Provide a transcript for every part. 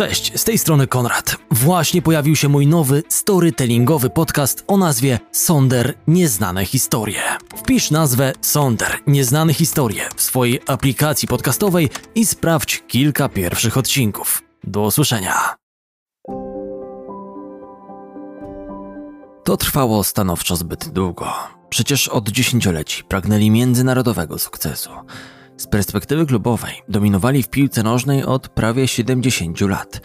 Cześć, z tej strony Konrad. Właśnie pojawił się mój nowy, storytellingowy podcast o nazwie Sonder Nieznane Historie. Wpisz nazwę Sonder Nieznane Historie w swojej aplikacji podcastowej i sprawdź kilka pierwszych odcinków. Do usłyszenia. To trwało stanowczo zbyt długo. Przecież od dziesięcioleci pragnęli międzynarodowego sukcesu. Z perspektywy klubowej dominowali w piłce nożnej od prawie 70 lat.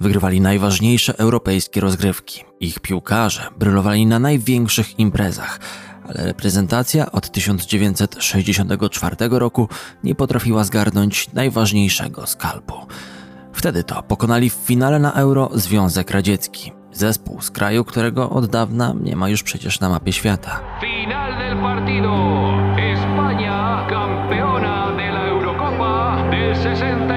Wygrywali najważniejsze europejskie rozgrywki. Ich piłkarze brylowali na największych imprezach, ale reprezentacja od 1964 roku nie potrafiła zgarnąć najważniejszego skalpu. Wtedy to pokonali w finale na Euro Związek Radziecki. Zespół z kraju, którego od dawna nie ma już przecież na mapie świata. Final del partido. España campeona de la Eurocopa del 64.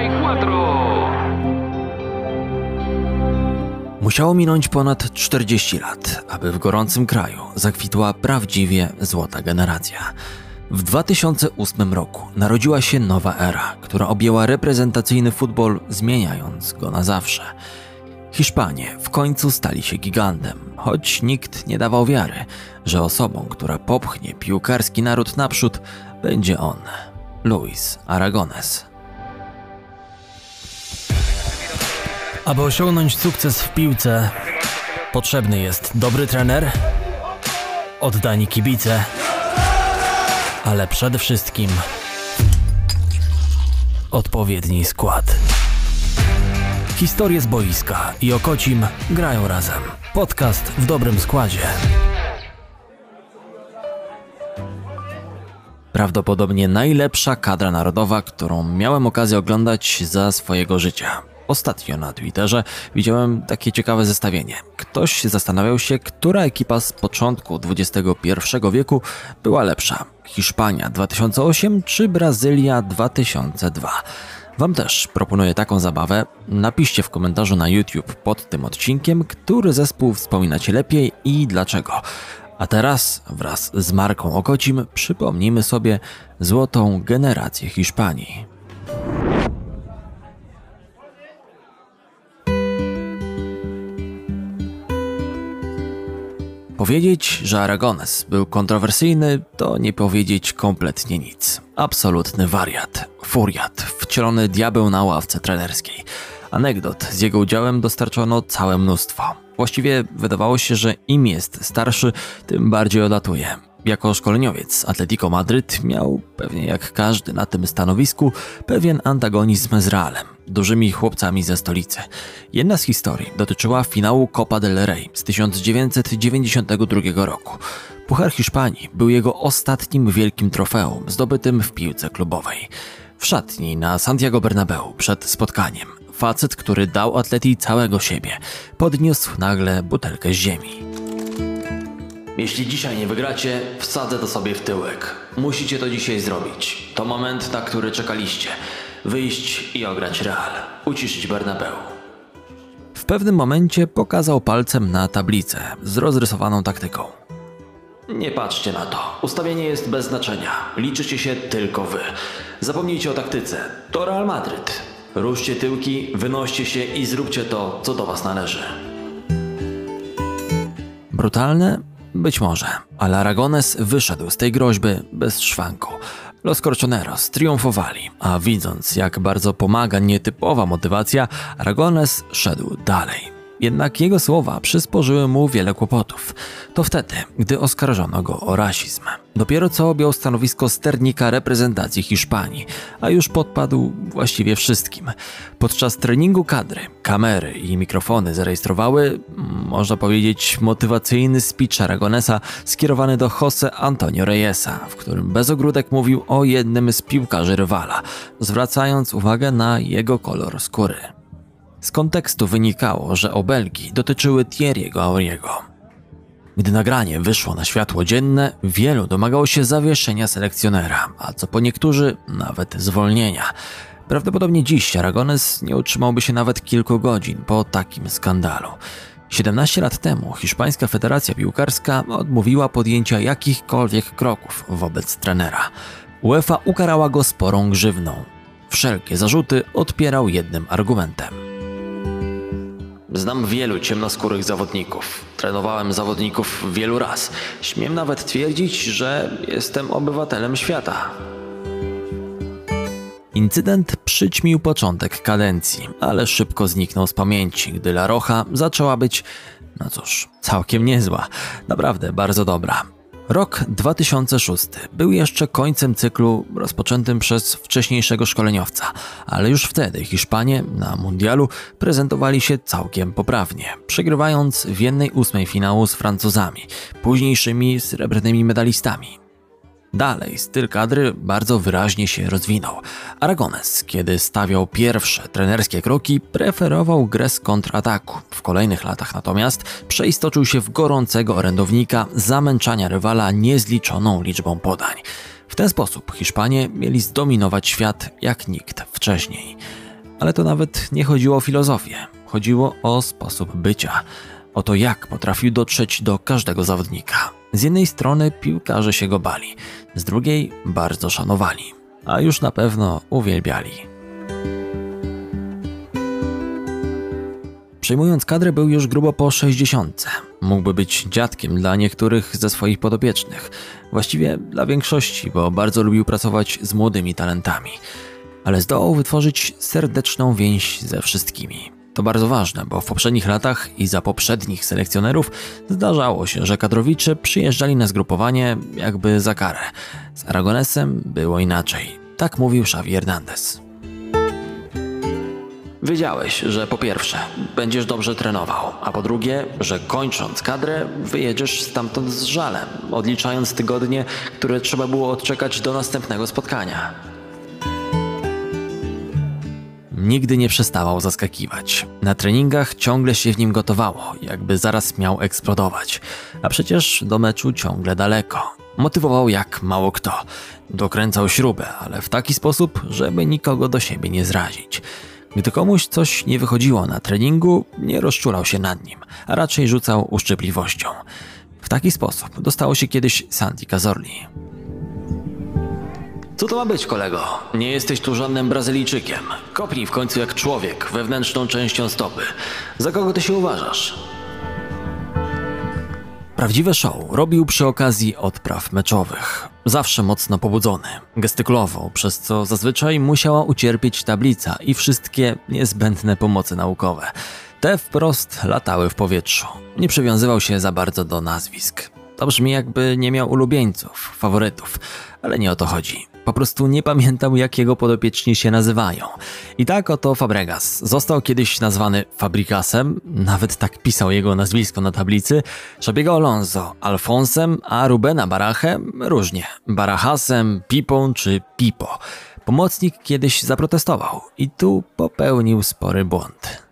Musiało minąć ponad 40 lat, aby w gorącym kraju zakwitła prawdziwie złota generacja. W 2008 roku narodziła się nowa era, która objęła reprezentacyjny futbol, zmieniając go na zawsze. Hiszpanie w końcu stali się gigantem, choć nikt nie dawał wiary, że osobą, która popchnie piłkarski naród naprzód, będzie on, Luis Aragonés. Aby osiągnąć sukces w piłce, potrzebny jest dobry trener, oddani kibice, ale przede wszystkim odpowiedni skład. Historie z boiska i Okocim grają razem. Podcast w dobrym składzie. Prawdopodobnie najlepsza kadra narodowa, którą miałem okazję oglądać za swojego życia. Ostatnio na Twitterze widziałem takie ciekawe zestawienie. Ktoś zastanawiał się, która ekipa z początku XXI wieku była lepsza. Hiszpania 2008 czy Brazylia 2002? Wam też proponuję taką zabawę. Napiszcie w komentarzu na YouTube pod tym odcinkiem, który zespół wspominacie lepiej i dlaczego. A teraz wraz z marką Okocim przypomnijmy sobie złotą generację Hiszpanii. Powiedzieć, że Aragonés był kontrowersyjny, to nie powiedzieć kompletnie nic. Absolutny wariat, furiat, wcielony diabeł na ławce trenerskiej. Anegdot z jego udziałem dostarczono całe mnóstwo. Właściwie wydawało się, że im jest starszy, tym bardziej odlatuje. Jako szkoleniowiec Atletico Madryt miał, pewnie jak każdy na tym stanowisku, pewien antagonizm z Realem, dużymi chłopcami ze stolicy. Jedna z historii dotyczyła finału Copa del Rey z 1992 roku. Puchar Hiszpanii był jego ostatnim wielkim trofeum zdobytym w piłce klubowej. W szatni na Santiago Bernabeu przed spotkaniem facet, który dał Atleti całego siebie, podniósł nagle butelkę z ziemi. Jeśli dzisiaj nie wygracie, wsadzę to sobie w tyłek. Musicie to dzisiaj zrobić. To moment, na który czekaliście. Wyjść i ograć Real. Uciszyć Bernabeu. W pewnym momencie pokazał palcem na tablicę z rozrysowaną taktyką. Nie patrzcie na to. Ustawienie jest bez znaczenia. Liczycie się tylko wy. Zapomnijcie o taktyce. To Real Madryt. Ruszcie tyłki, wynoście się i zróbcie to, co do was należy. Brutalne? Być może, ale Aragonés wyszedł z tej groźby bez szwanku. Los Corchoneros triumfowali, a widząc, jak bardzo pomaga nietypowa motywacja, Aragonés szedł dalej. Jednak jego słowa przysporzyły mu wiele kłopotów. To wtedy, gdy oskarżono go o rasizm. Dopiero co objął stanowisko sternika reprezentacji Hiszpanii, a już podpadł właściwie wszystkim. Podczas treningu kadry, kamery i mikrofony zarejestrowały, można powiedzieć, motywacyjny speech Aragonésa skierowany do José Antonio Reyesa, w którym bez ogródek mówił o jednym z piłkarzy rywala, zwracając uwagę na jego kolor skóry. Z kontekstu wynikało, że obelgi dotyczyły Thierry'ego Henry'ego. Gdy nagranie wyszło na światło dzienne, wielu domagało się zawieszenia selekcjonera, a co po niektórzy nawet zwolnienia. Prawdopodobnie dziś Aragonés nie utrzymałby się nawet kilku godzin po takim skandalu. 17 lat temu hiszpańska federacja piłkarska odmówiła podjęcia jakichkolwiek kroków wobec trenera. UEFA ukarała go sporą grzywną. Wszelkie zarzuty odpierał jednym argumentem. Znam wielu ciemnoskórych zawodników. Trenowałem zawodników wielu raz. Śmiem nawet twierdzić, że jestem obywatelem świata. Incydent przyćmił początek kadencji, ale szybko zniknął z pamięci, gdy La Roja zaczęła być, no cóż, całkiem niezła. Naprawdę bardzo dobra. Rok 2006 był jeszcze końcem cyklu rozpoczętym przez wcześniejszego szkoleniowca, ale już wtedy Hiszpanie na Mundialu prezentowali się całkiem poprawnie, przegrywając w 1/8 finału z Francuzami, późniejszymi srebrnymi medalistami. Dalej styl kadry bardzo wyraźnie się rozwinął. Aragonés, kiedy stawiał pierwsze trenerskie kroki, preferował grę z kontrataku. W kolejnych latach natomiast przeistoczył się w gorącego orędownika zamęczania rywala niezliczoną liczbą podań. W ten sposób Hiszpanie mieli zdominować świat jak nikt wcześniej. Ale to nawet nie chodziło o filozofię, chodziło o sposób bycia. O to, jak potrafił dotrzeć do każdego zawodnika. Z jednej strony piłkarze się go bali, z drugiej bardzo szanowali, a już na pewno uwielbiali. Przejmując kadrę był już grubo po 60. Mógłby być dziadkiem dla niektórych ze swoich podopiecznych. Właściwie dla większości, bo bardzo lubił pracować z młodymi talentami. Ale zdołał wytworzyć serdeczną więź ze wszystkimi. To bardzo ważne, bo w poprzednich latach i za poprzednich selekcjonerów zdarzało się, że kadrowicze przyjeżdżali na zgrupowanie jakby za karę. Z Aragonésem było inaczej. Tak mówił Xavi Hernández. Wiedziałeś, że po pierwsze będziesz dobrze trenował, a po drugie, że kończąc kadrę wyjedziesz stamtąd z żalem, odliczając tygodnie, które trzeba było odczekać do następnego spotkania. Nigdy nie przestawał zaskakiwać. Na treningach ciągle się w nim gotowało, jakby zaraz miał eksplodować. A przecież do meczu ciągle daleko. Motywował jak mało kto. Dokręcał śrubę, ale w taki sposób, żeby nikogo do siebie nie zrazić. Gdy komuś coś nie wychodziło na treningu, nie rozczulał się nad nim, a raczej rzucał uszczypliwością. W taki sposób dostało się kiedyś Santi Cazorli. Co to ma być, kolego? Nie jesteś tu żadnym Brazylijczykiem. Kopnij w końcu jak człowiek wewnętrzną częścią stopy. Za kogo ty się uważasz? Prawdziwe show robił przy okazji odpraw meczowych. Zawsze mocno pobudzony, gestykulował, przez co zazwyczaj musiała ucierpieć tablica i wszystkie niezbędne pomocy naukowe. Te wprost latały w powietrzu. Nie przywiązywał się za bardzo do nazwisk. To brzmi, jakby nie miał ulubieńców, faworytów, ale nie o to chodzi. Po prostu nie pamiętał, jak jego podopieczni się nazywają. I tak oto Fabregas został kiedyś nazwany Fabrikasem, nawet tak pisał jego nazwisko na tablicy, Xabiego Alonso Alfonsem, a Rubena Barachem różnie, Barachasem, Pipą czy Pipo. Pomocnik kiedyś zaprotestował i tu popełnił spory błąd.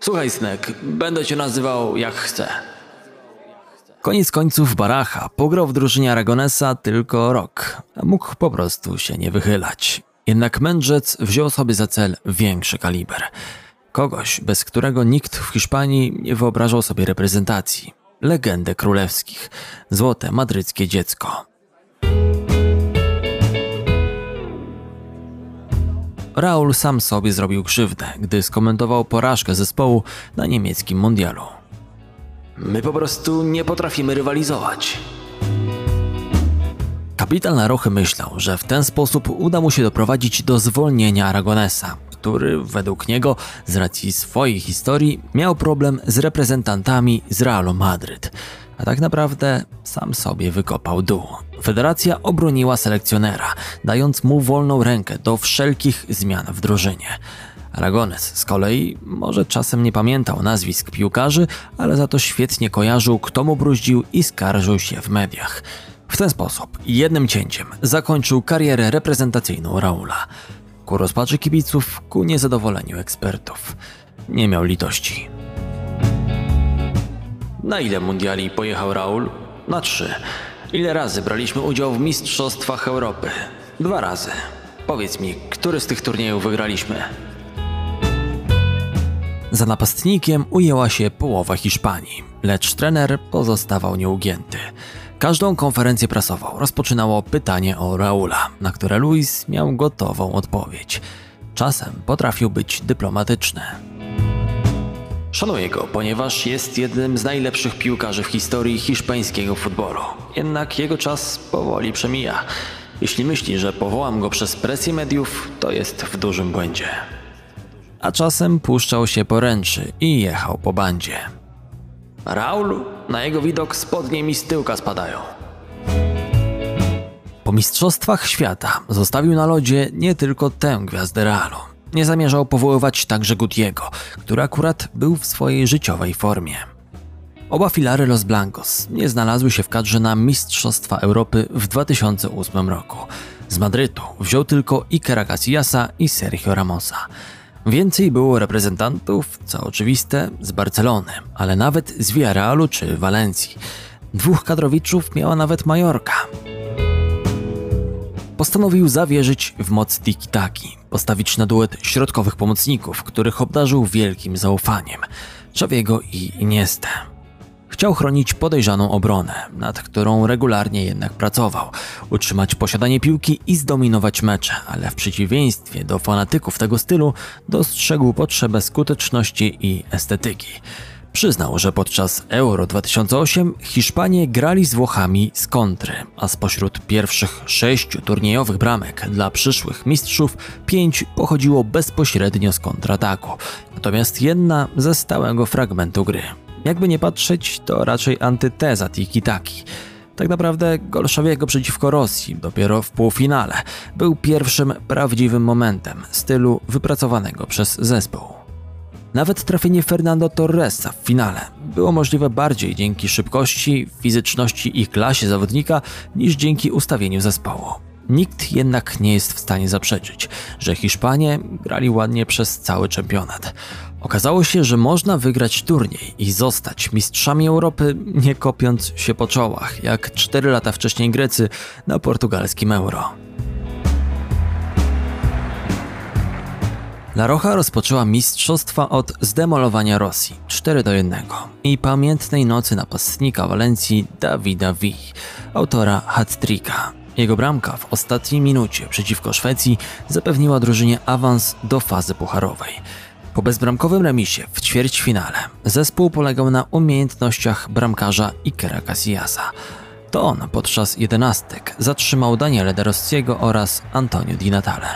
Słuchaj, Snek, będę cię nazywał jak chcę. Koniec końców Baracha pograł w drużynie Aragonésa tylko rok, a mógł po prostu się nie wychylać. Jednak mędrzec wziął sobie za cel większy kaliber. Kogoś, bez którego nikt w Hiszpanii nie wyobrażał sobie reprezentacji. Legendę królewskich. Złote madryckie dziecko. Raúl sam sobie zrobił krzywdę, gdy skomentował porażkę zespołu na niemieckim mundialu. My po prostu nie potrafimy rywalizować. Kapitan La Rochy myślał, że w ten sposób uda mu się doprowadzić do zwolnienia Aragonésa, który według niego z racji swojej historii miał problem z reprezentantami z Realu Madryt. A tak naprawdę sam sobie wykopał dół. Federacja obroniła selekcjonera, dając mu wolną rękę do wszelkich zmian w drużynie. Aragonés z kolei może czasem nie pamiętał nazwisk piłkarzy, ale za to świetnie kojarzył, kto mu bruździł i skarżył się w mediach. W ten sposób jednym cięciem zakończył karierę reprezentacyjną Raúla. Ku rozpaczy kibiców, ku niezadowoleniu ekspertów. Nie miał litości. Na ile mundiali pojechał Raúl? Na 3. Ile razy braliśmy udział w Mistrzostwach Europy? 2 razy. Powiedz mi, który z tych turniejów wygraliśmy? Za napastnikiem ujęła się połowa Hiszpanii, lecz trener pozostawał nieugięty. Każdą konferencję prasową rozpoczynało pytanie o Raúla, na które Luis miał gotową odpowiedź. Czasem potrafił być dyplomatyczny. Szanuję go, ponieważ jest jednym z najlepszych piłkarzy w historii hiszpańskiego futbolu. Jednak jego czas powoli przemija. Jeśli myśli, że powołam go przez presję mediów, to jest w dużym błędzie. A czasem puszczał się poręczy i jechał po bandzie. Raúl? Na jego widok spodnie mi z tyłka spadają. Po mistrzostwach świata zostawił na lodzie nie tylko tę gwiazdę Realu. Nie zamierzał powoływać także Gutiego, który akurat był w swojej życiowej formie. Oba filary Los Blancos nie znalazły się w kadrze na Mistrzostwa Europy w 2008 roku. Z Madrytu wziął tylko Ikera Casillasa i Sergio Ramosa. Więcej było reprezentantów, co oczywiste, z Barcelony, ale nawet z Villarrealu czy Walencji. Dwóch kadrowiczów miała nawet Majorka. Postanowił zawierzyć w moc tiki-taki, postawić na duet środkowych pomocników, których obdarzył wielkim zaufaniem, Xaviego i Iniestę. Chciał chronić podejrzaną obronę, nad którą regularnie jednak pracował, utrzymać posiadanie piłki i zdominować mecze, ale w przeciwieństwie do fanatyków tego stylu dostrzegł potrzebę skuteczności i estetyki. Przyznał, że podczas Euro 2008 Hiszpanie grali z Włochami z kontry, a spośród pierwszych 6 turniejowych bramek dla przyszłych mistrzów 5 pochodziło bezpośrednio z kontrataku, natomiast jedna ze stałego fragmentu gry. Jakby nie patrzeć, to raczej antyteza tiki-taki. Tak naprawdę gol Xaviego przeciwko Rosji dopiero w półfinale był pierwszym prawdziwym momentem stylu wypracowanego przez zespół. Nawet trafienie Fernando Torresa w finale było możliwe bardziej dzięki szybkości, fizyczności i klasie zawodnika niż dzięki ustawieniu zespołu. Nikt jednak nie jest w stanie zaprzeczyć, że Hiszpanie grali ładnie przez cały czempionat. Okazało się, że można wygrać turniej i zostać mistrzami Europy, nie kopiąc się po czołach, jak 4 lata wcześniej Grecy na portugalskim Euro. La Roja rozpoczęła mistrzostwa od zdemolowania Rosji 4-1 i pamiętnej nocy napastnika Walencji Davida Villi, autora hat-tricka. Jego bramka w ostatniej minucie przeciwko Szwecji zapewniła drużynie awans do fazy pucharowej. Po bezbramkowym remisie w ćwierćfinale zespół polegał na umiejętnościach bramkarza Ikera Casillasa. To on podczas 11 zatrzymał Daniele De Rossiego oraz Antonio Di Natale.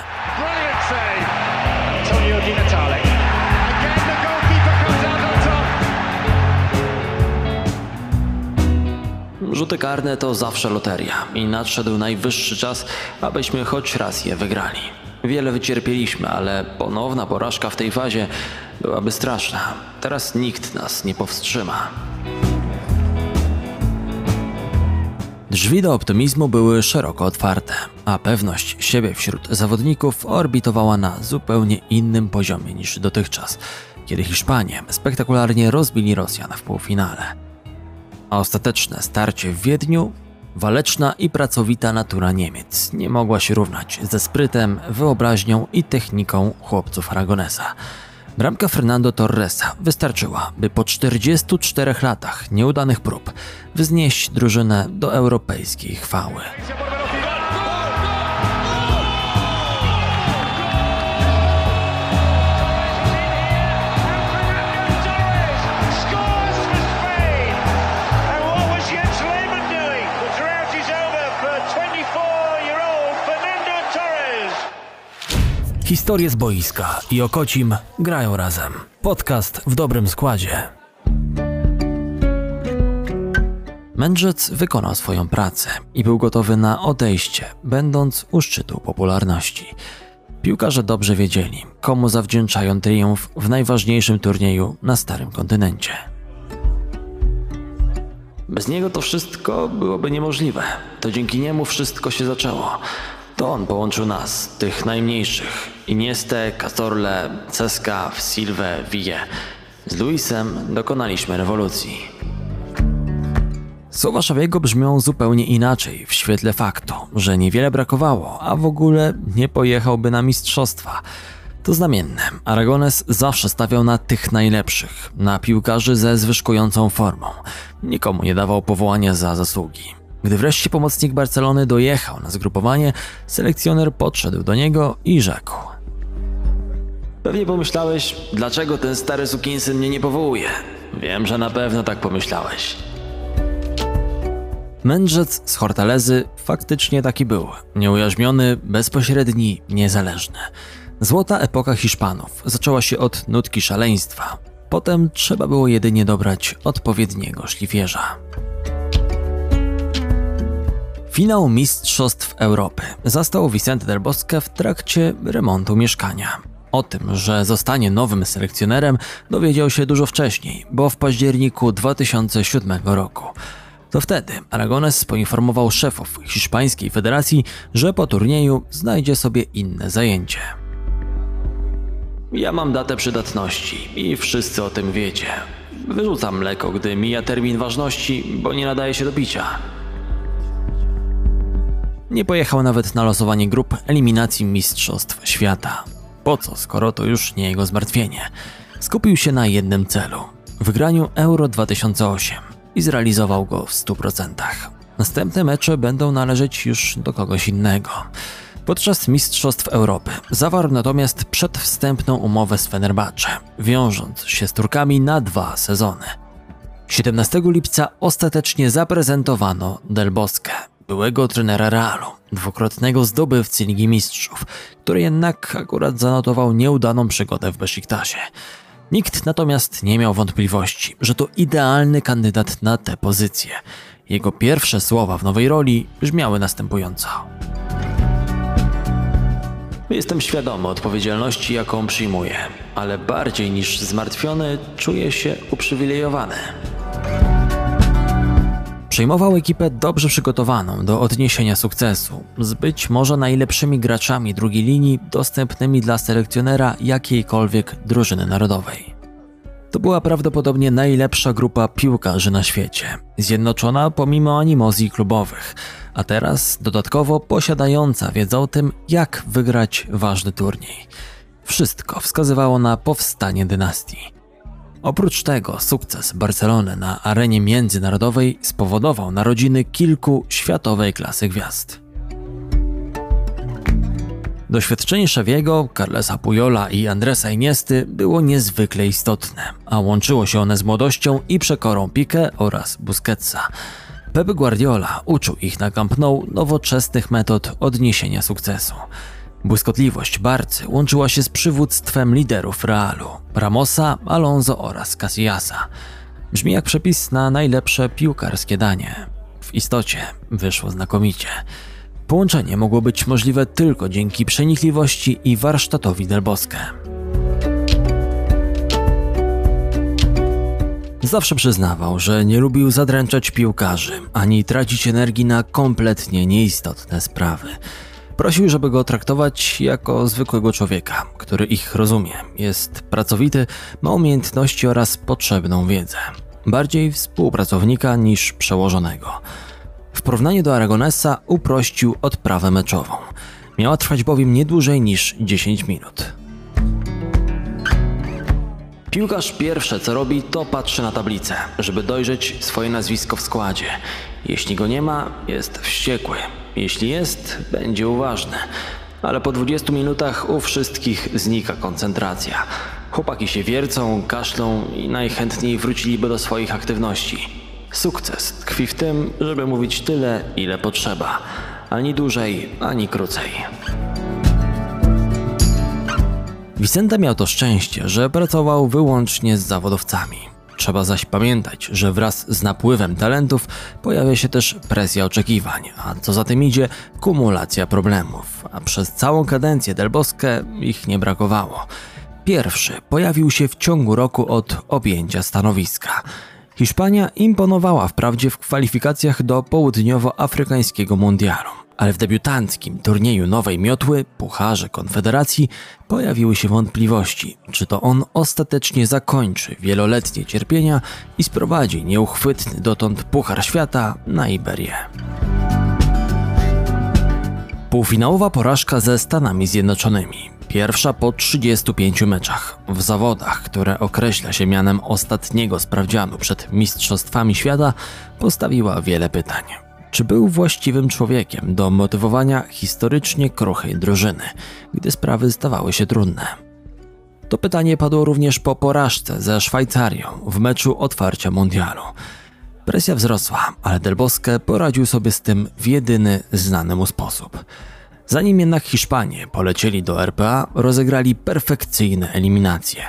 Rzuty karne to zawsze loteria i nadszedł najwyższy czas, abyśmy choć raz je wygrali. Wiele wycierpieliśmy, ale ponowna porażka w tej fazie byłaby straszna. Teraz nikt nas nie powstrzyma. Drzwi do optymizmu były szeroko otwarte, a pewność siebie wśród zawodników orbitowała na zupełnie innym poziomie niż dotychczas, kiedy Hiszpanie spektakularnie rozbili Rosjan w półfinale. A ostateczne starcie w Wiedniu? Waleczna i pracowita natura Niemiec nie mogła się równać ze sprytem, wyobraźnią i techniką chłopców Aragonesa. Bramka Fernando Torresa wystarczyła, by po 44 latach nieudanych prób wznieść drużynę do europejskiej chwały. Historie z boiska i Okocim grają razem. Podcast w dobrym składzie. Mędrzec wykonał swoją pracę i był gotowy na odejście, będąc u szczytu popularności. Piłkarze dobrze wiedzieli, komu zawdzięczają triumf w najważniejszym turnieju na starym kontynencie. Bez niego to wszystko byłoby niemożliwe. To dzięki niemu wszystko się zaczęło. To on połączył nas, tych najmniejszych, Iniestę, Cazorle, Cesca, Silvę, Ville. Z Luisem dokonaliśmy rewolucji. Słowa Xaviego brzmią zupełnie inaczej w świetle faktu, że niewiele brakowało, a w ogóle nie pojechałby na mistrzostwa. To znamienne. Aragones zawsze stawiał na tych najlepszych, na piłkarzy ze zwyżkującą formą. Nikomu nie dawał powołania za zasługi. Gdy wreszcie pomocnik Barcelony dojechał na zgrupowanie, selekcjoner podszedł do niego i rzekł: Pewnie pomyślałeś, dlaczego ten stary sukinsyn mnie nie powołuje. Wiem, że na pewno tak pomyślałeś. Mędrzec z Hortalezy faktycznie taki był. Nieujarzmiony, bezpośredni, niezależny. Złota epoka Hiszpanów zaczęła się od nutki szaleństwa. Potem trzeba było jedynie dobrać odpowiedniego szlifierza. Finał Mistrzostw Europy zastał Vicente del Bosque w trakcie remontu mieszkania. O tym, że zostanie nowym selekcjonerem, dowiedział się dużo wcześniej, bo w październiku 2007 roku. To wtedy Aragonés poinformował szefów hiszpańskiej federacji, że po turnieju znajdzie sobie inne zajęcie. Ja mam datę przydatności i wszyscy o tym wiecie. Wyrzucam mleko, gdy mija termin ważności, bo nie nadaje się do picia. Nie pojechał nawet na losowanie grup eliminacji Mistrzostw Świata. Po co, skoro to już nie jego zmartwienie? Skupił się na jednym celu – wygraniu Euro 2008 i zrealizował go w 100%. Następne mecze będą należeć już do kogoś innego. Podczas Mistrzostw Europy zawarł natomiast przedwstępną umowę z Fenerbahce, wiążąc się z Turkami na 2 sezony. 17 lipca ostatecznie zaprezentowano Del Bosque, byłego trenera Realu, dwukrotnego zdobywcy Ligi Mistrzów, który jednak akurat zanotował nieudaną przygodę w Besziktasie. Nikt natomiast nie miał wątpliwości, że to idealny kandydat na tę pozycję. Jego pierwsze słowa w nowej roli brzmiały następująco. Jestem świadomy odpowiedzialności, jaką przyjmuję, ale bardziej niż zmartwiony czuję się uprzywilejowany. Przejmował ekipę dobrze przygotowaną do odniesienia sukcesu, z być może najlepszymi graczami drugiej linii dostępnymi dla selekcjonera jakiejkolwiek drużyny narodowej. To była prawdopodobnie najlepsza grupa piłkarzy na świecie, zjednoczona pomimo animozji klubowych, a teraz dodatkowo posiadająca wiedzę o tym, jak wygrać ważny turniej. Wszystko wskazywało na powstanie dynastii. Oprócz tego sukces Barcelony na arenie międzynarodowej spowodował narodziny kilku światowej klasy gwiazd. Doświadczenie Xaviego, Carlesa Pujola i Andresa Iniesty było niezwykle istotne, a łączyło się one z młodością i przekorą Piqué oraz Busquetsa. Pep Guardiola uczył ich na Camp Nou nowoczesnych metod odniesienia sukcesu. Błyskotliwość Barcy łączyła się z przywództwem liderów Realu – Ramosa, Alonso oraz Casillasa. Brzmi jak przepis na najlepsze piłkarskie danie. W istocie wyszło znakomicie. Połączenie mogło być możliwe tylko dzięki przenikliwości i warsztatowi Del Bosque. Zawsze przyznawał, że nie lubił zadręczać piłkarzy, ani tracić energii na kompletnie nieistotne sprawy. Prosił, żeby go traktować jako zwykłego człowieka, który ich rozumie, jest pracowity, ma umiejętności oraz potrzebną wiedzę. Bardziej współpracownika niż przełożonego. W porównaniu do Aragonesa uprościł odprawę meczową. Miała trwać bowiem nie dłużej niż 10 minut. Piłkarz pierwsze co robi, to patrzy na tablicę, żeby dojrzeć swoje nazwisko w składzie. Jeśli go nie ma, jest wściekły. Jeśli jest, będzie uważny. Ale po 20 minutach u wszystkich znika koncentracja. Chłopaki się wiercą, kaszlą i najchętniej wróciliby do swoich aktywności. Sukces tkwi w tym, żeby mówić tyle, ile potrzeba. Ani dłużej, ani krócej. Vicente miał to szczęście, że pracował wyłącznie z zawodowcami. Trzeba zaś pamiętać, że wraz z napływem talentów pojawia się też presja oczekiwań, a co za tym idzie kumulacja problemów, a przez całą kadencję Del Bosque ich nie brakowało. Pierwszy pojawił się w ciągu roku od objęcia stanowiska. Hiszpania imponowała wprawdzie w kwalifikacjach do południowoafrykańskiego mundialu, ale w debiutanckim turnieju Nowej Miotły, Pucharze Konfederacji, pojawiły się wątpliwości, czy to on ostatecznie zakończy wieloletnie cierpienia i sprowadzi nieuchwytny dotąd Puchar Świata na Iberię. Półfinałowa porażka ze Stanami Zjednoczonymi, pierwsza po 35 meczach, w zawodach, które określa się mianem ostatniego sprawdzianu przed Mistrzostwami Świata, postawiła wiele pytań. Czy był właściwym człowiekiem do motywowania historycznie kruchej drużyny, gdy sprawy stawały się trudne? To pytanie padło również po porażce ze Szwajcarią w meczu otwarcia Mundialu. Presja wzrosła, ale Del Bosque poradził sobie z tym w jedyny znany mu sposób. Zanim jednak Hiszpanie polecieli do RPA, rozegrali perfekcyjne eliminacje.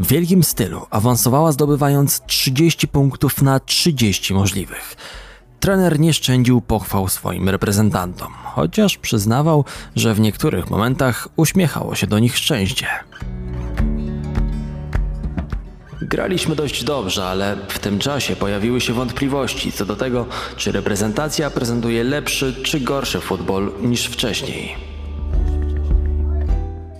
W wielkim stylu awansowała, zdobywając 30 punktów na 30 możliwych. Trener nie szczędził pochwał swoim reprezentantom, chociaż przyznawał, że w niektórych momentach uśmiechało się do nich szczęście. Graliśmy dość dobrze, ale w tym czasie pojawiły się wątpliwości co do tego, czy reprezentacja prezentuje lepszy czy gorszy futbol niż wcześniej.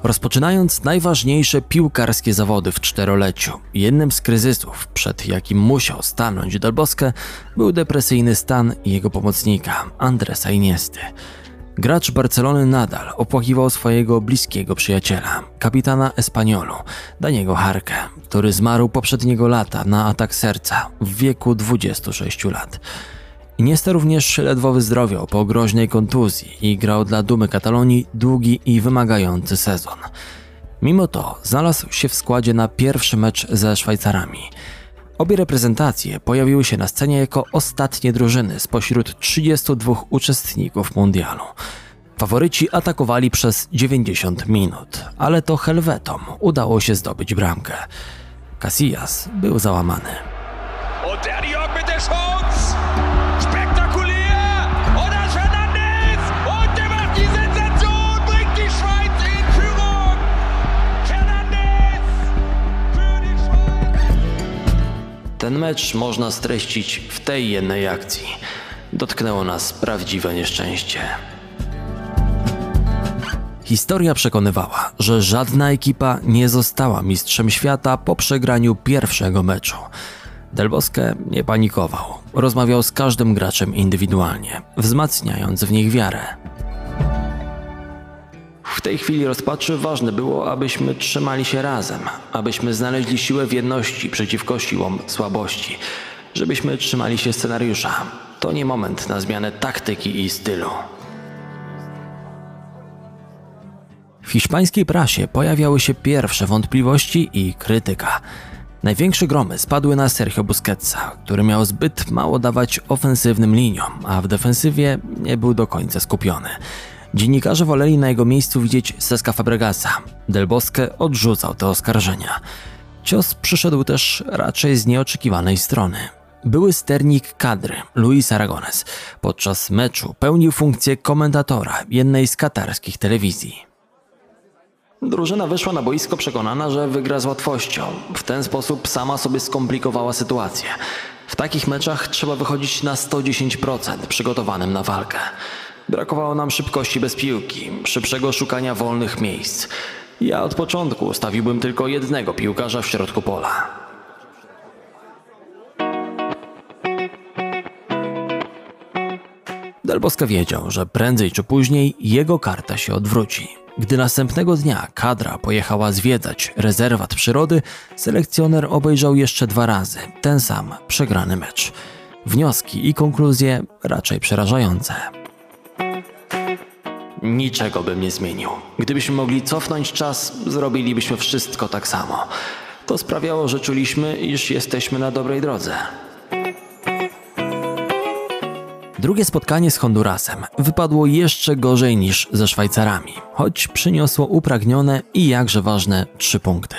Rozpoczynając najważniejsze piłkarskie zawody w czteroleciu, jednym z kryzysów, przed jakim musiał stanąć Del Bosque, był depresyjny stan jego pomocnika, Andresa Iniesty. Gracz Barcelony nadal opłakiwał swojego bliskiego przyjaciela, kapitana Espanyolu, Daniego Jarque, który zmarł poprzedniego lata na atak serca w wieku 26 lat. Iniesta również ledwo wyzdrowiał po groźnej kontuzji i grał dla Dumy Katalonii długi i wymagający sezon. Mimo to znalazł się w składzie na pierwszy mecz ze Szwajcarami. Obie reprezentacje pojawiły się na scenie jako ostatnie drużyny spośród 32 uczestników mundialu. Faworyci atakowali przez 90 minut, ale to Helwetom udało się zdobyć bramkę. Casillas był załamany. Ten mecz można streścić w tej jednej akcji. Dotknęło nas prawdziwe nieszczęście. Historia przekonywała, że żadna ekipa nie została mistrzem świata po przegraniu pierwszego meczu. Del Bosque nie panikował. Rozmawiał z każdym graczem indywidualnie, wzmacniając w nich wiarę. W tej chwili rozpaczy ważne było, abyśmy trzymali się razem, abyśmy znaleźli siłę w jedności przeciwko siłom słabości, żebyśmy trzymali się scenariusza. To nie moment na zmianę taktyki i stylu. W hiszpańskiej prasie pojawiały się pierwsze wątpliwości i krytyka. Największe gromy spadły na Sergio Busquetsa, który miał zbyt mało dawać ofensywnym liniom, a w defensywie nie był do końca skupiony. Dziennikarze woleli na jego miejscu widzieć Cesca Fabregasa. Del Bosque odrzucał te oskarżenia. Cios przyszedł też raczej z nieoczekiwanej strony. Były sternik kadry, Luis Aragonés, podczas meczu pełnił funkcję komentatora jednej z katarskich telewizji. Drużyna wyszła na boisko przekonana, że wygra z łatwością. W ten sposób sama sobie skomplikowała sytuację. W takich meczach trzeba wychodzić na 110% przygotowanym na walkę. Brakowało nam szybkości bez piłki, szybszego szukania wolnych miejsc. Ja od początku ustawiłbym tylko jednego piłkarza w środku pola. Del Bosque wiedział, że prędzej czy później jego karta się odwróci. Gdy następnego dnia kadra pojechała zwiedzać rezerwat przyrody, selekcjoner obejrzał jeszcze 2 razy ten sam przegrany mecz. Wnioski i konkluzje raczej przerażające. Niczego bym nie zmienił. Gdybyśmy mogli cofnąć czas, zrobilibyśmy wszystko tak samo. To sprawiało, że czuliśmy, iż jesteśmy na dobrej drodze. Drugie spotkanie z Hondurasem wypadło jeszcze gorzej niż ze Szwajcarami, choć przyniosło upragnione i jakże ważne 3 punkty.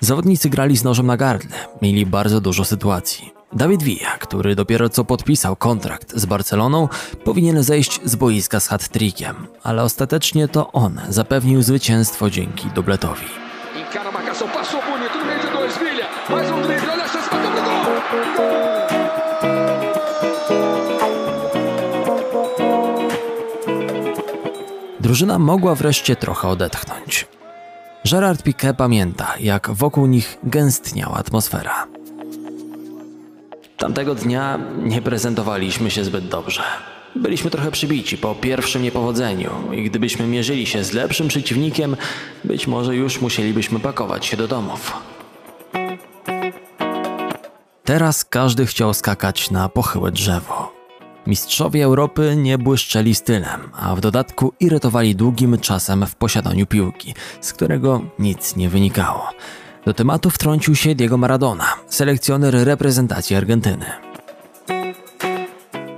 Zawodnicy grali z nożem na gardle, mieli bardzo dużo sytuacji. David Villa, który dopiero co podpisał kontrakt z Barceloną, powinien zejść z boiska z hat-trickiem, ale ostatecznie to on zapewnił zwycięstwo dzięki dubletowi. Drużyna mogła wreszcie trochę odetchnąć. Gerard Piqué pamięta, jak wokół nich gęstniała atmosfera. Tamtego dnia nie prezentowaliśmy się zbyt dobrze. Byliśmy trochę przybici po pierwszym niepowodzeniu i gdybyśmy mierzyli się z lepszym przeciwnikiem, być może już musielibyśmy pakować się do domów. Teraz każdy chciał skakać na pochyłe drzewo. Mistrzowie Europy nie błyszczeli stylem, a w dodatku irytowali długim czasem w posiadaniu piłki, z którego nic nie wynikało. Do tematu wtrącił się Diego Maradona, selekcjoner reprezentacji Argentyny.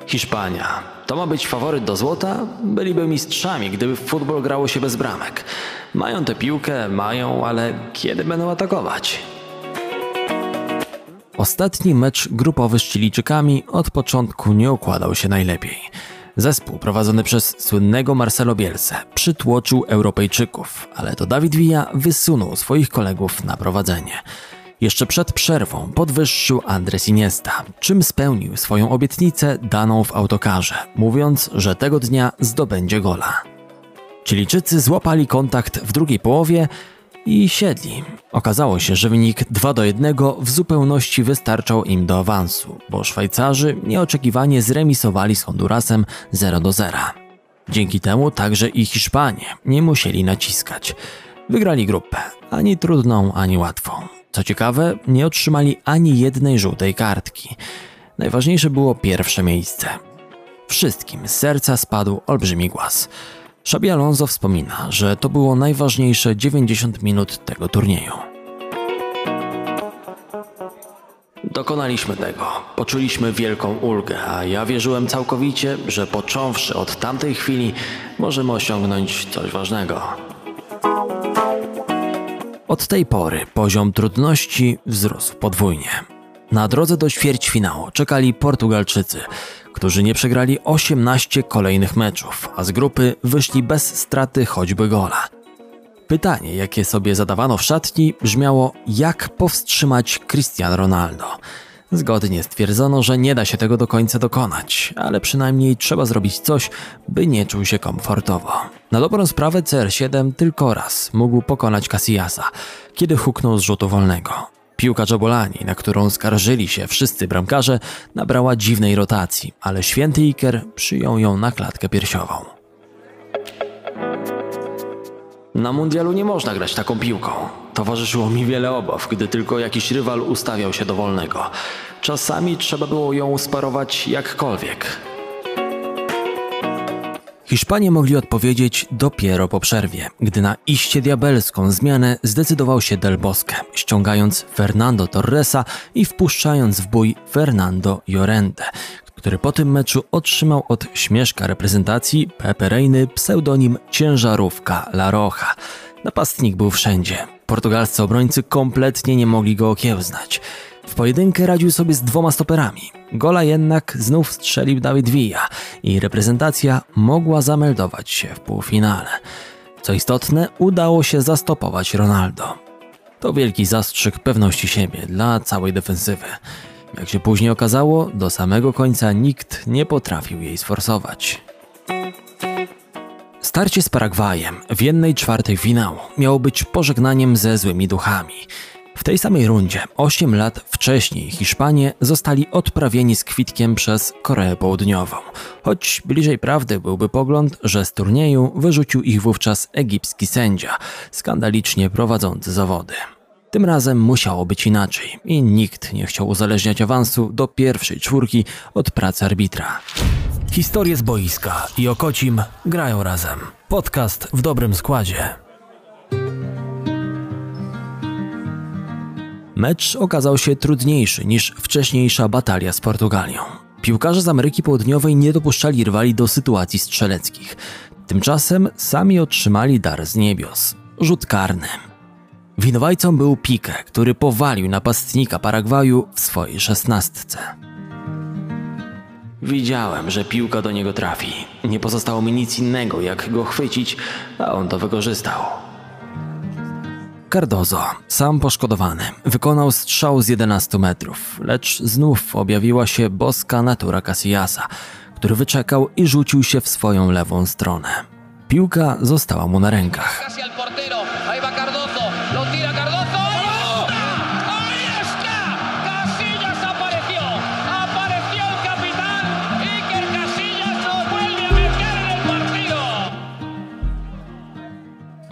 Hiszpania. To ma być faworyt do złota? Byliby mistrzami, gdyby w futbol grało się bez bramek. Mają tę piłkę, mają, ale kiedy będą atakować? Ostatni mecz grupowy z Chilijczykami od początku nie układał się najlepiej. Zespół prowadzony przez słynnego Marcelo Bielsę przytłoczył Europejczyków, ale to David Villa wysunął swoich kolegów na prowadzenie. Jeszcze przed przerwą podwyższył Andres Iniesta, czym spełnił swoją obietnicę daną w autokarze, mówiąc, że tego dnia zdobędzie gola. Chilijczycy złapali kontakt w drugiej połowie i siedli. Okazało się, że wynik 2-1 w zupełności wystarczał im do awansu, bo Szwajcarzy nieoczekiwanie zremisowali z Hondurasem 0-0. Dzięki temu także i Hiszpanie nie musieli naciskać. Wygrali grupę, ani trudną, ani łatwą. Co ciekawe, nie otrzymali ani jednej żółtej kartki. Najważniejsze było pierwsze miejsce. Wszystkim z serca spadł olbrzymi głaz. Xabi Alonso wspomina, że to było najważniejsze 90 minut tego turnieju. Dokonaliśmy tego. Poczuliśmy wielką ulgę, a ja wierzyłem całkowicie, że począwszy od tamtej chwili możemy osiągnąć coś ważnego. Od tej pory poziom trudności wzrósł podwójnie. Na drodze do ćwierćfinału czekali Portugalczycy, którzy nie przegrali 18 kolejnych meczów, a z grupy wyszli bez straty choćby gola. Pytanie, jakie sobie zadawano w szatni, brzmiało, jak powstrzymać Cristiano Ronaldo. Zgodnie stwierdzono, że nie da się tego do końca dokonać, ale przynajmniej trzeba zrobić coś, by nie czuł się komfortowo. Na dobrą sprawę CR7 tylko raz mógł pokonać Casillasa, kiedy huknął z rzutu wolnego. Piłka Dżabolani, na którą skarżyli się wszyscy bramkarze, nabrała dziwnej rotacji, ale święty Iker przyjął ją na klatkę piersiową. Na mundialu nie można grać taką piłką. Towarzyszyło mi wiele obaw, gdy tylko jakiś rywal ustawiał się do wolnego. Czasami trzeba było ją sparować jakkolwiek. Hiszpanie mogli odpowiedzieć dopiero po przerwie, gdy na iście diabelską zmianę zdecydował się Del Bosque, ściągając Fernando Torresa i wpuszczając w bój Fernando Llorente, który po tym meczu otrzymał od śmieszka reprezentacji Pepe Reina pseudonim Ciężarówka La Roja. Napastnik był wszędzie. Portugalscy obrońcy kompletnie nie mogli go okiełznać. W pojedynkę radził sobie z dwoma stoperami. Gola jednak znów strzelił David Villa i reprezentacja mogła zameldować się w półfinale. Co istotne, udało się zastopować Ronaldo. To wielki zastrzyk pewności siebie dla całej defensywy. Jak się później okazało, do samego końca nikt nie potrafił jej sforsować. Starcie z Paragwajem w 1/4 finału miało być pożegnaniem ze złymi duchami. W tej samej rundzie 8 lat wcześniej Hiszpanie zostali odprawieni z kwitkiem przez Koreę Południową, choć bliżej prawdy byłby pogląd, że z turnieju wyrzucił ich wówczas egipski sędzia, skandalicznie prowadzący zawody. Tym razem musiało być inaczej i nikt nie chciał uzależniać awansu do pierwszej czwórki od pracy arbitra. Historie z boiska i Okocim grają razem. Podcast w dobrym składzie. Mecz okazał się trudniejszy niż wcześniejsza batalia z Portugalią. Piłkarze z Ameryki Południowej nie dopuszczali rywali do sytuacji strzeleckich. Tymczasem sami otrzymali dar z niebios. Rzut karny. Winowajcą był Piqué, który powalił napastnika Paragwaju w swojej 16. Widziałem, że piłka do niego trafi. Nie pozostało mi nic innego, jak go chwycić, a on to wykorzystał. Cardozo, sam poszkodowany, wykonał strzał z 11 metrów, lecz znów objawiła się boska natura Casillasa, który wyczekał i rzucił się w swoją lewą stronę. Piłka została mu na rękach.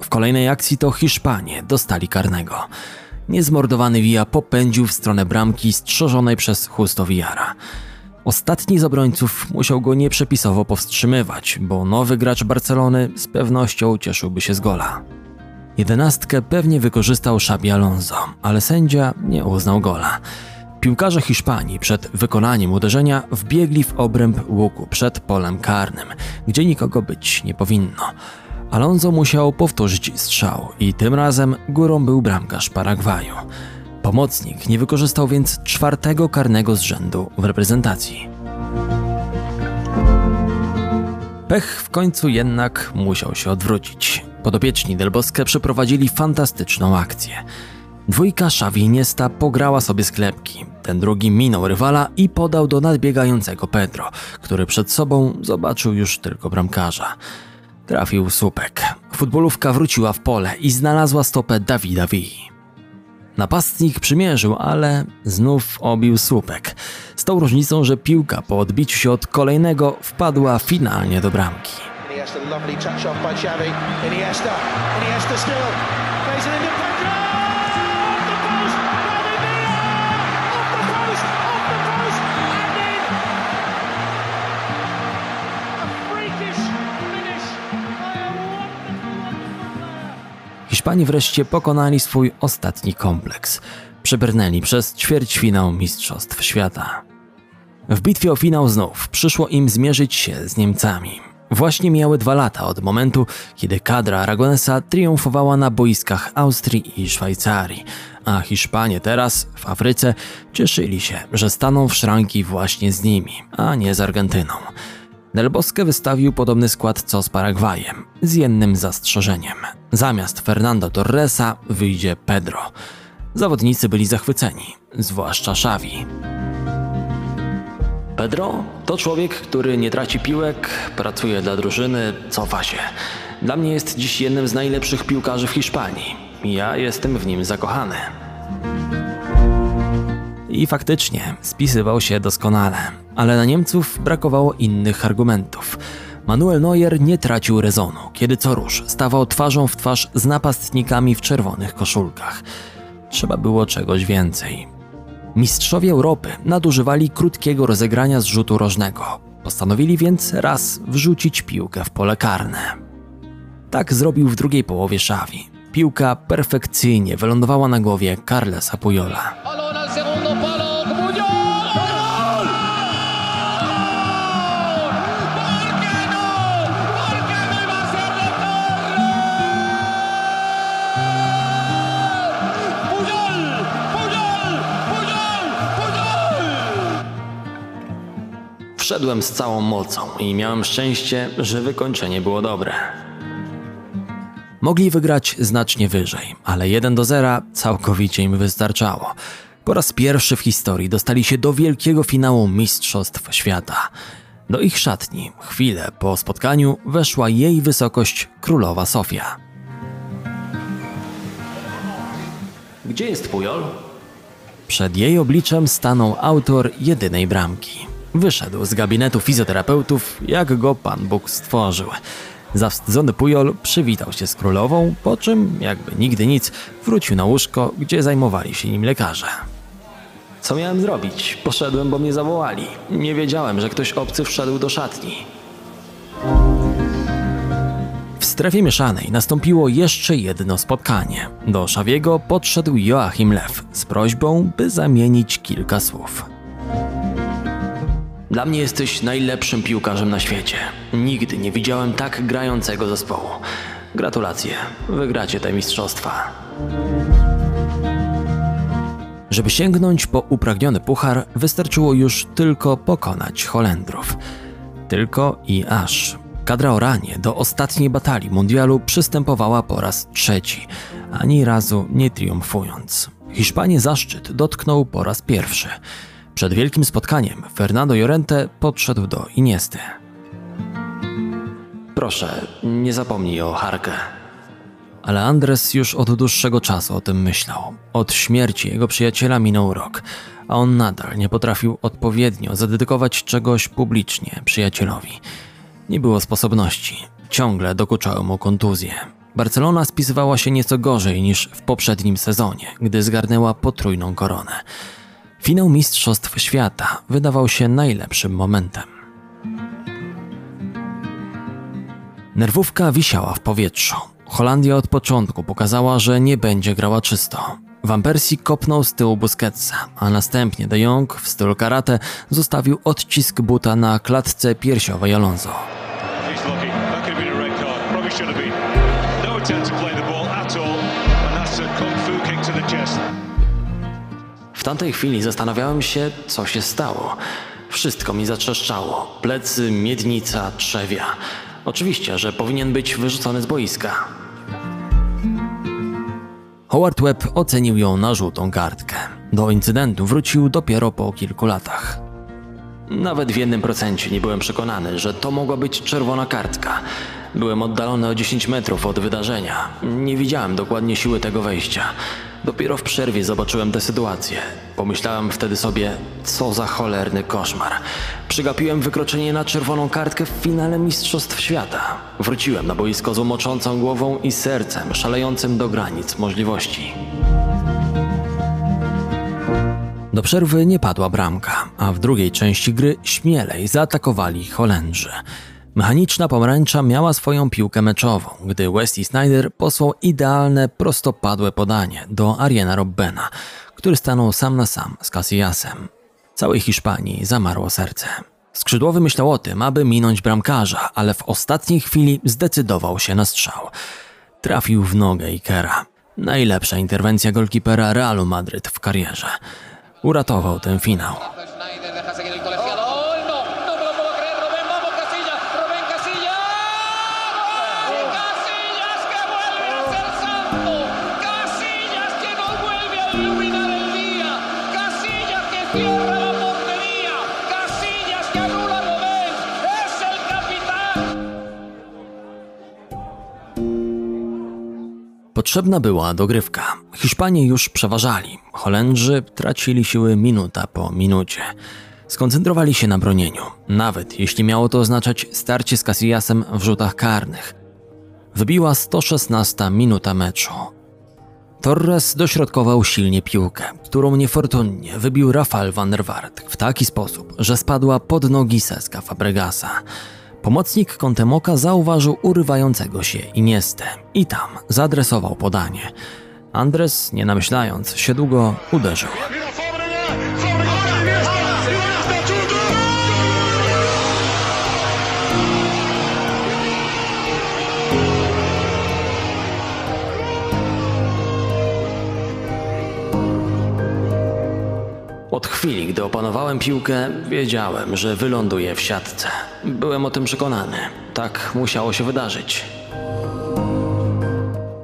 W kolejnej akcji to Hiszpanie dostali karnego. Niezmordowany Villa popędził w stronę bramki strzeżonej przez Justo Villara. Ostatni z obrońców musiał go nieprzepisowo powstrzymywać, bo nowy gracz Barcelony z pewnością cieszyłby się z gola. Jedenastkę pewnie wykorzystał Xabi Alonso, ale sędzia nie uznał gola. Piłkarze Hiszpanii przed wykonaniem uderzenia wbiegli w obręb łuku przed polem karnym, gdzie nikogo być nie powinno. Alonso musiał powtórzyć strzał i tym razem górą był bramkarz Paragwaju. Pomocnik nie wykorzystał więc czwartego karnego z rzędu w reprezentacji. Pech w końcu jednak musiał się odwrócić. Podopieczni Del Bosque przeprowadzili fantastyczną akcję. Dwójka Xavi Iniesta pograła sobie z klepki. Ten drugi minął rywala i podał do nadbiegającego Pedro, który przed sobą zobaczył już tylko bramkarza. Trafił słupek. Futbolówka wróciła w pole i znalazła stopę Davida Villi. Napastnik przymierzył, ale znów obił słupek. Z tą różnicą, że piłka po odbiciu się od kolejnego wpadła finalnie do bramki. Hiszpanie wreszcie pokonali swój ostatni kompleks. Przebrnęli przez ćwierćfinał Mistrzostw Świata. W bitwie o finał znów przyszło im zmierzyć się z Niemcami. Właśnie mijały 2 lata od momentu, kiedy kadra Aragonesa triumfowała na boiskach Austrii i Szwajcarii, a Hiszpanie teraz, w Afryce, cieszyli się, że staną w szranki właśnie z nimi, a nie z Argentyną. Del Bosque wystawił podobny skład co z Paragwajem, z jednym zastrzeżeniem. Zamiast Fernando Torresa wyjdzie Pedro. Zawodnicy byli zachwyceni, zwłaszcza Xavi. Pedro to człowiek, który nie traci piłek, pracuje dla drużyny, cofa się. Dla mnie jest dziś jednym z najlepszych piłkarzy w Hiszpanii. Ja jestem w nim zakochany. I faktycznie spisywał się doskonale, ale na Niemców brakowało innych argumentów. Manuel Neuer nie tracił rezonu, kiedy co rusz stawał twarzą w twarz z napastnikami w czerwonych koszulkach. Trzeba było czegoś więcej. Mistrzowie Europy nadużywali krótkiego rozegrania z rzutu rożnego. Postanowili więc raz wrzucić piłkę w pole karne. Tak zrobił w drugiej połowie Xavi. Piłka perfekcyjnie wylądowała na głowie Carlesa Puyola. Wszedłem z całą mocą i miałem szczęście, że wykończenie było dobre. Mogli wygrać znacznie wyżej, ale 1-0 całkowicie im wystarczało. Po raz pierwszy w historii dostali się do wielkiego finału Mistrzostw Świata. Do ich szatni, chwilę po spotkaniu, weszła jej wysokość królowa Sofia. Gdzie jest Pujol? Przed jej obliczem stanął autor jedynej bramki. Wyszedł z gabinetu fizjoterapeutów, jak go Pan Bóg stworzył. Zawstydzony Pujol przywitał się z królową, po czym, jakby nigdy nic, wrócił na łóżko, gdzie zajmowali się nim lekarze. Co miałem zrobić? Poszedłem, bo mnie zawołali. Nie wiedziałem, że ktoś obcy wszedł do szatni. W strefie mieszanej nastąpiło jeszcze jedno spotkanie. Do Xaviego podszedł Joachim Löw z prośbą, by zamienić kilka słów. Dla mnie jesteś najlepszym piłkarzem na świecie. Nigdy nie widziałem tak grającego zespołu. Gratulacje, wygracie te mistrzostwa. Żeby sięgnąć po upragniony puchar, wystarczyło już tylko pokonać Holendrów. Tylko i aż. Kadra Oranje do ostatniej batalii mundialu przystępowała po raz 3, ani razu nie triumfując. Hiszpanie zaszczyt dotknął po raz 1. Przed wielkim spotkaniem Fernando Llorente podszedł do Iniesty. Proszę, nie zapomnij o Jarque. Ale Andres już od dłuższego czasu o tym myślał. Od śmierci jego przyjaciela minął rok, a on nadal nie potrafił odpowiednio zadedykować czegoś publicznie przyjacielowi. Nie było sposobności. Ciągle dokuczały mu kontuzje. Barcelona spisywała się nieco gorzej niż w poprzednim sezonie, gdy zgarnęła potrójną koronę. W Finał Mistrzostw Świata wydawał się najlepszym momentem. Nerwówka wisiała w powietrzu. Holandia od początku pokazała, że nie będzie grała czysto. Van Persie kopnął z tyłu Busquetsa, a następnie De Jong w stylu karate zostawił odcisk buta na klatce piersiowej Alonso. W tamtej chwili zastanawiałem się, co się stało. Wszystko mi zatrzeszczało. Plecy, miednica, trzewia. Oczywiście, że powinien być wyrzucony z boiska. Howard Webb ocenił ją na żółtą kartkę. Do incydentu wrócił dopiero po kilku latach. Nawet w 1% nie byłem przekonany, że to mogła być czerwona kartka. Byłem oddalony o 10 metrów od wydarzenia. Nie widziałem dokładnie siły tego wejścia. Dopiero w przerwie zobaczyłem tę sytuację. Pomyślałem wtedy sobie, co za cholerny koszmar. Przegapiłem wykroczenie na czerwoną kartkę w finale Mistrzostw Świata. Wróciłem na boisko z moczącą głową i sercem szalejącym do granic możliwości. Do przerwy nie padła bramka, a w drugiej części gry śmielej zaatakowali Holendrzy. Mechaniczna pomarańcza miała swoją piłkę meczową, gdy Wesley Sneijder posłał idealne, prostopadłe podanie do Ariana Robbena, który stanął sam na sam z Casillasem. Całej Hiszpanii zamarło serce. Skrzydłowy myślał o tym, aby minąć bramkarza, ale w ostatniej chwili zdecydował się na strzał. Trafił w nogę Ikera. Najlepsza interwencja golkipera Realu Madryt w karierze. Uratował ten finał. Potrzebna była dogrywka. Hiszpanie już przeważali. Holendrzy tracili siły minuta po minucie. Skoncentrowali się na bronieniu, nawet jeśli miało to oznaczać starcie z Casillasem w rzutach karnych. Wybiła 116 minuta meczu. Torres dośrodkował silnie piłkę, którą niefortunnie wybił Rafael van der Vaart w taki sposób, że spadła pod nogi Cesca Fabregasa. Pomocnik kątem oka zauważył urywającego się Iniestę i tam zaadresował podanie. Andres, nie namyślając się długo, uderzył. Od chwili, gdy opanowałem piłkę, wiedziałem, że wyląduję w siatce. Byłem o tym przekonany. Tak musiało się wydarzyć.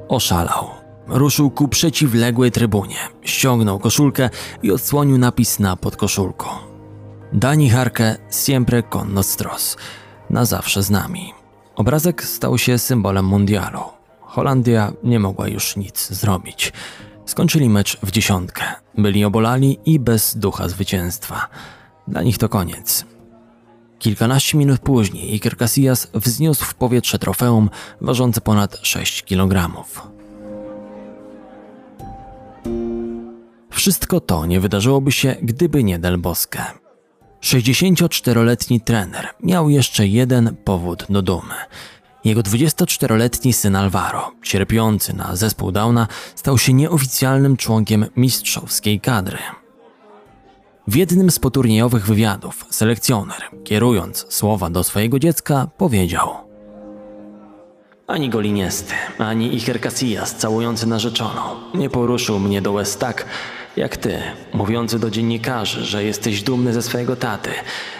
Oszalał. Ruszył ku przeciwległej trybunie. Ściągnął koszulkę i odsłonił napis na podkoszulku. Dani Jarque, siempre con nostros. Na zawsze z nami. Obrazek stał się symbolem mundialu. Holandia nie mogła już nic zrobić. Skończyli mecz w dziesiątkę. Byli obolali i bez ducha zwycięstwa. Dla nich to koniec. Kilkanaście minut później Iker Casillas wzniósł w powietrze trofeum ważące ponad 6 kg. Wszystko to nie wydarzyłoby się, gdyby nie Del Bosque. 64-letni trener miał jeszcze jeden powód do dumy. Jego 24-letni syn Alvaro, cierpiący na zespół Downa, stał się nieoficjalnym członkiem mistrzowskiej kadry. W jednym z poturniejowych wywiadów selekcjoner, kierując słowa do swojego dziecka, powiedział: ani gol Iniesty, ani Iker Casillas całujący narzeczoną nie poruszył mnie do łez tak, jak ty, mówiący do dziennikarzy, że jesteś dumny ze swojego taty,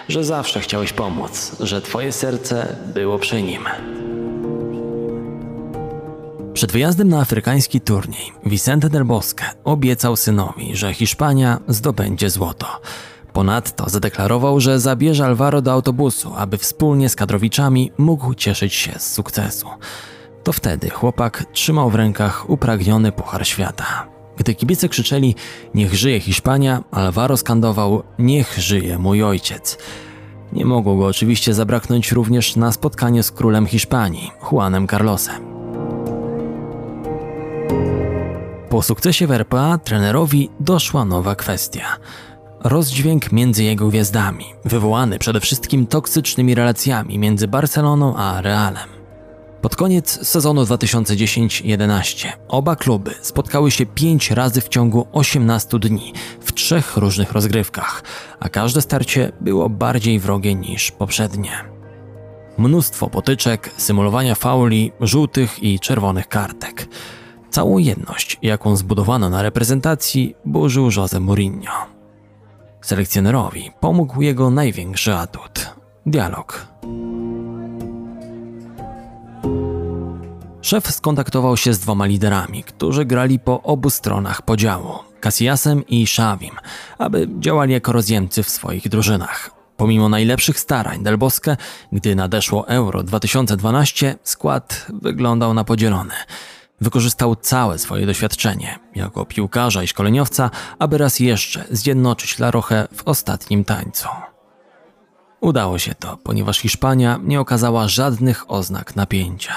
że zawsze chciałeś pomóc, że twoje serce było przy nim. Przed wyjazdem na afrykański turniej Vicente del Bosque obiecał synowi, że Hiszpania zdobędzie złoto. Ponadto zadeklarował, że zabierze Alvaro do autobusu, aby wspólnie z kadrowiczami mógł cieszyć się z sukcesu. To wtedy chłopak trzymał w rękach upragniony Puchar Świata. Gdy kibice krzyczeli „Niech żyje Hiszpania”, Alvaro skandował „Niech żyje mój ojciec”. Nie mogło go oczywiście zabraknąć również na spotkanie z królem Hiszpanii, Juanem Carlosem. Po sukcesie w RPA trenerowi doszła nowa kwestia. rozdźwięk między jego gwiazdami, wywołany przede wszystkim toksycznymi relacjami między Barceloną a Realem. Pod koniec sezonu 2010-11 oba kluby spotkały się 5 razy w ciągu 18 dni w 3 różnych rozgrywkach, a każde starcie było bardziej wrogie niż poprzednie. Mnóstwo potyczek, symulowania fauli, żółtych i czerwonych kartek. Całą jedność, jaką zbudowano na reprezentacji, burzył José Mourinho. Selekcjonerowi pomógł jego największy atut – dialog. Szef skontaktował się z 2 liderami, którzy grali po obu stronach podziału – Casillasem i Xavim, aby działali jako rozjemcy w swoich drużynach. Pomimo najlepszych starań Del Bosque, gdy nadeszło Euro 2012, skład wyglądał na podzielony. Wykorzystał całe swoje doświadczenie jako piłkarza i szkoleniowca, aby raz jeszcze zjednoczyć La Rochę w ostatnim tańcu. Udało się to, ponieważ Hiszpania nie okazała żadnych oznak napięcia.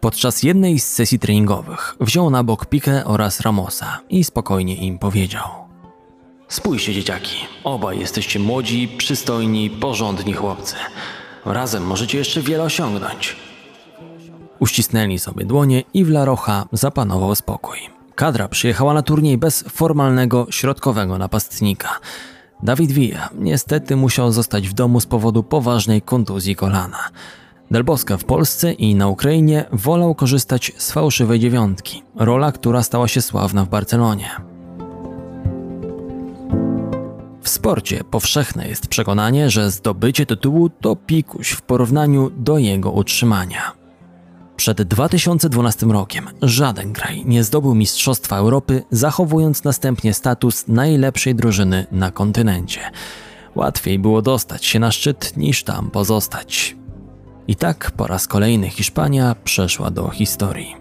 Podczas jednej z sesji treningowych wziął na bok Piqué oraz Ramosa i spokojnie im powiedział: spójrzcie, dzieciaki, obaj jesteście młodzi, przystojni, porządni chłopcy. Razem możecie jeszcze wiele osiągnąć. Uścisnęli sobie dłonie i w La Roja zapanował spokój. Kadra przyjechała na turniej bez formalnego środkowego napastnika. David Villa niestety musiał zostać w domu z powodu poważnej kontuzji kolana. Del Bosque w Polsce i na Ukrainie wolał korzystać z fałszywej 9, rola, która stała się sławna w Barcelonie. W sporcie powszechne jest przekonanie, że zdobycie tytułu to pikuś w porównaniu do jego utrzymania. Przed 2012 rokiem żaden kraj nie zdobył Mistrzostwa Europy, zachowując następnie status najlepszej drużyny na kontynencie. Łatwiej było dostać się na szczyt niż tam pozostać. I tak po raz kolejny Hiszpania przeszła do historii.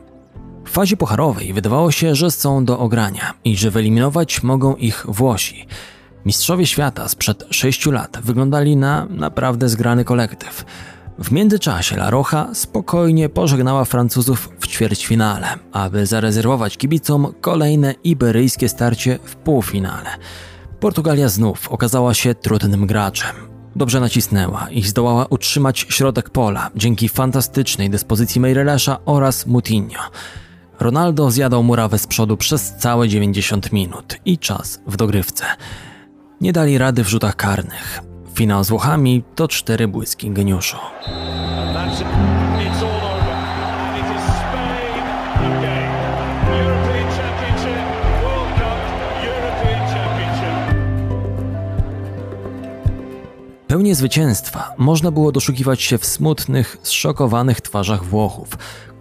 W fazie pucharowej wydawało się, że są do ogrania i że wyeliminować mogą ich Włosi. Mistrzowie świata sprzed 6 lat wyglądali na naprawdę zgrany kolektyw. W międzyczasie La Roja spokojnie pożegnała Francuzów w ćwierćfinale, aby zarezerwować kibicom kolejne iberyjskie starcie w półfinale. Portugalia znów okazała się trudnym graczem. Dobrze nacisnęła i zdołała utrzymać środek pola dzięki fantastycznej dyspozycji Meirelesza oraz Moutinho. Ronaldo zjadał murawę z przodu przez całe 90 minut i czas w dogrywce. Nie dali rady w rzutach karnych. Finał z Włochami to 4 błyski geniuszu. Pełnię zwycięstwa można było doszukiwać się w smutnych, zszokowanych twarzach Włochów,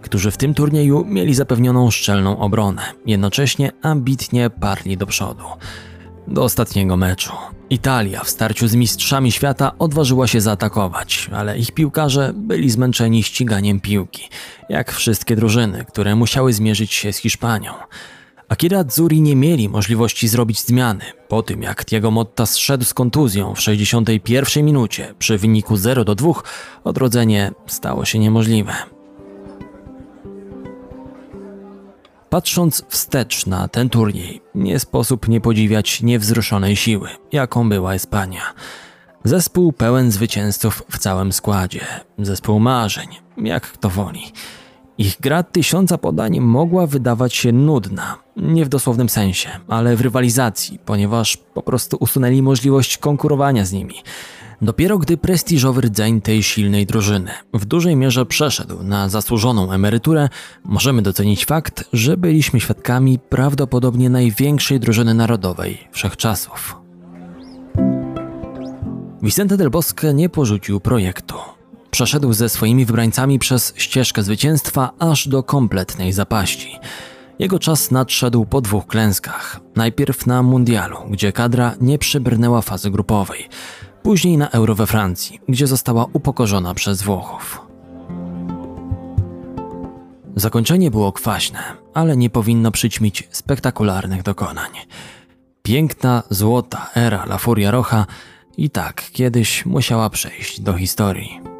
którzy w tym turnieju mieli zapewnioną szczelną obronę, jednocześnie ambitnie parli do przodu. Do ostatniego meczu. Italia w starciu z mistrzami świata odważyła się zaatakować, ale ich piłkarze byli zmęczeni ściganiem piłki, jak wszystkie drużyny, które musiały zmierzyć się z Hiszpanią. Azzurri nie mieli możliwości zrobić zmiany po tym, jak Thiago Motta zszedł z kontuzją w 61 minucie. Przy wyniku 0-2 odrodzenie stało się niemożliwe. Patrząc wstecz na ten turniej, nie sposób nie podziwiać niewzruszonej siły, jaką była Hiszpania. Zespół pełen zwycięzców w całym składzie, zespół marzeń, jak kto woli. Ich gra 1000 podań mogła wydawać się nudna, nie w dosłownym sensie, ale w rywalizacji, ponieważ po prostu usunęli możliwość konkurowania z nimi. Dopiero gdy prestiżowy rdzeń tej silnej drużyny w dużej mierze przeszedł na zasłużoną emeryturę, możemy docenić fakt, że byliśmy świadkami prawdopodobnie największej drużyny narodowej wszechczasów. Vicente del Bosque nie porzucił projektu. Przeszedł ze swoimi wybrańcami przez ścieżkę zwycięstwa aż do kompletnej zapaści. Jego czas nadszedł po 2 klęskach. Najpierw na Mundialu, gdzie kadra nie przebrnęła fazy grupowej. Później na Euro we Francji, gdzie została upokorzona przez Włochów. Zakończenie było kwaśne, ale nie powinno przyćmić spektakularnych dokonań. Piękna, złota era La Furia Roja i tak kiedyś musiała przejść do historii.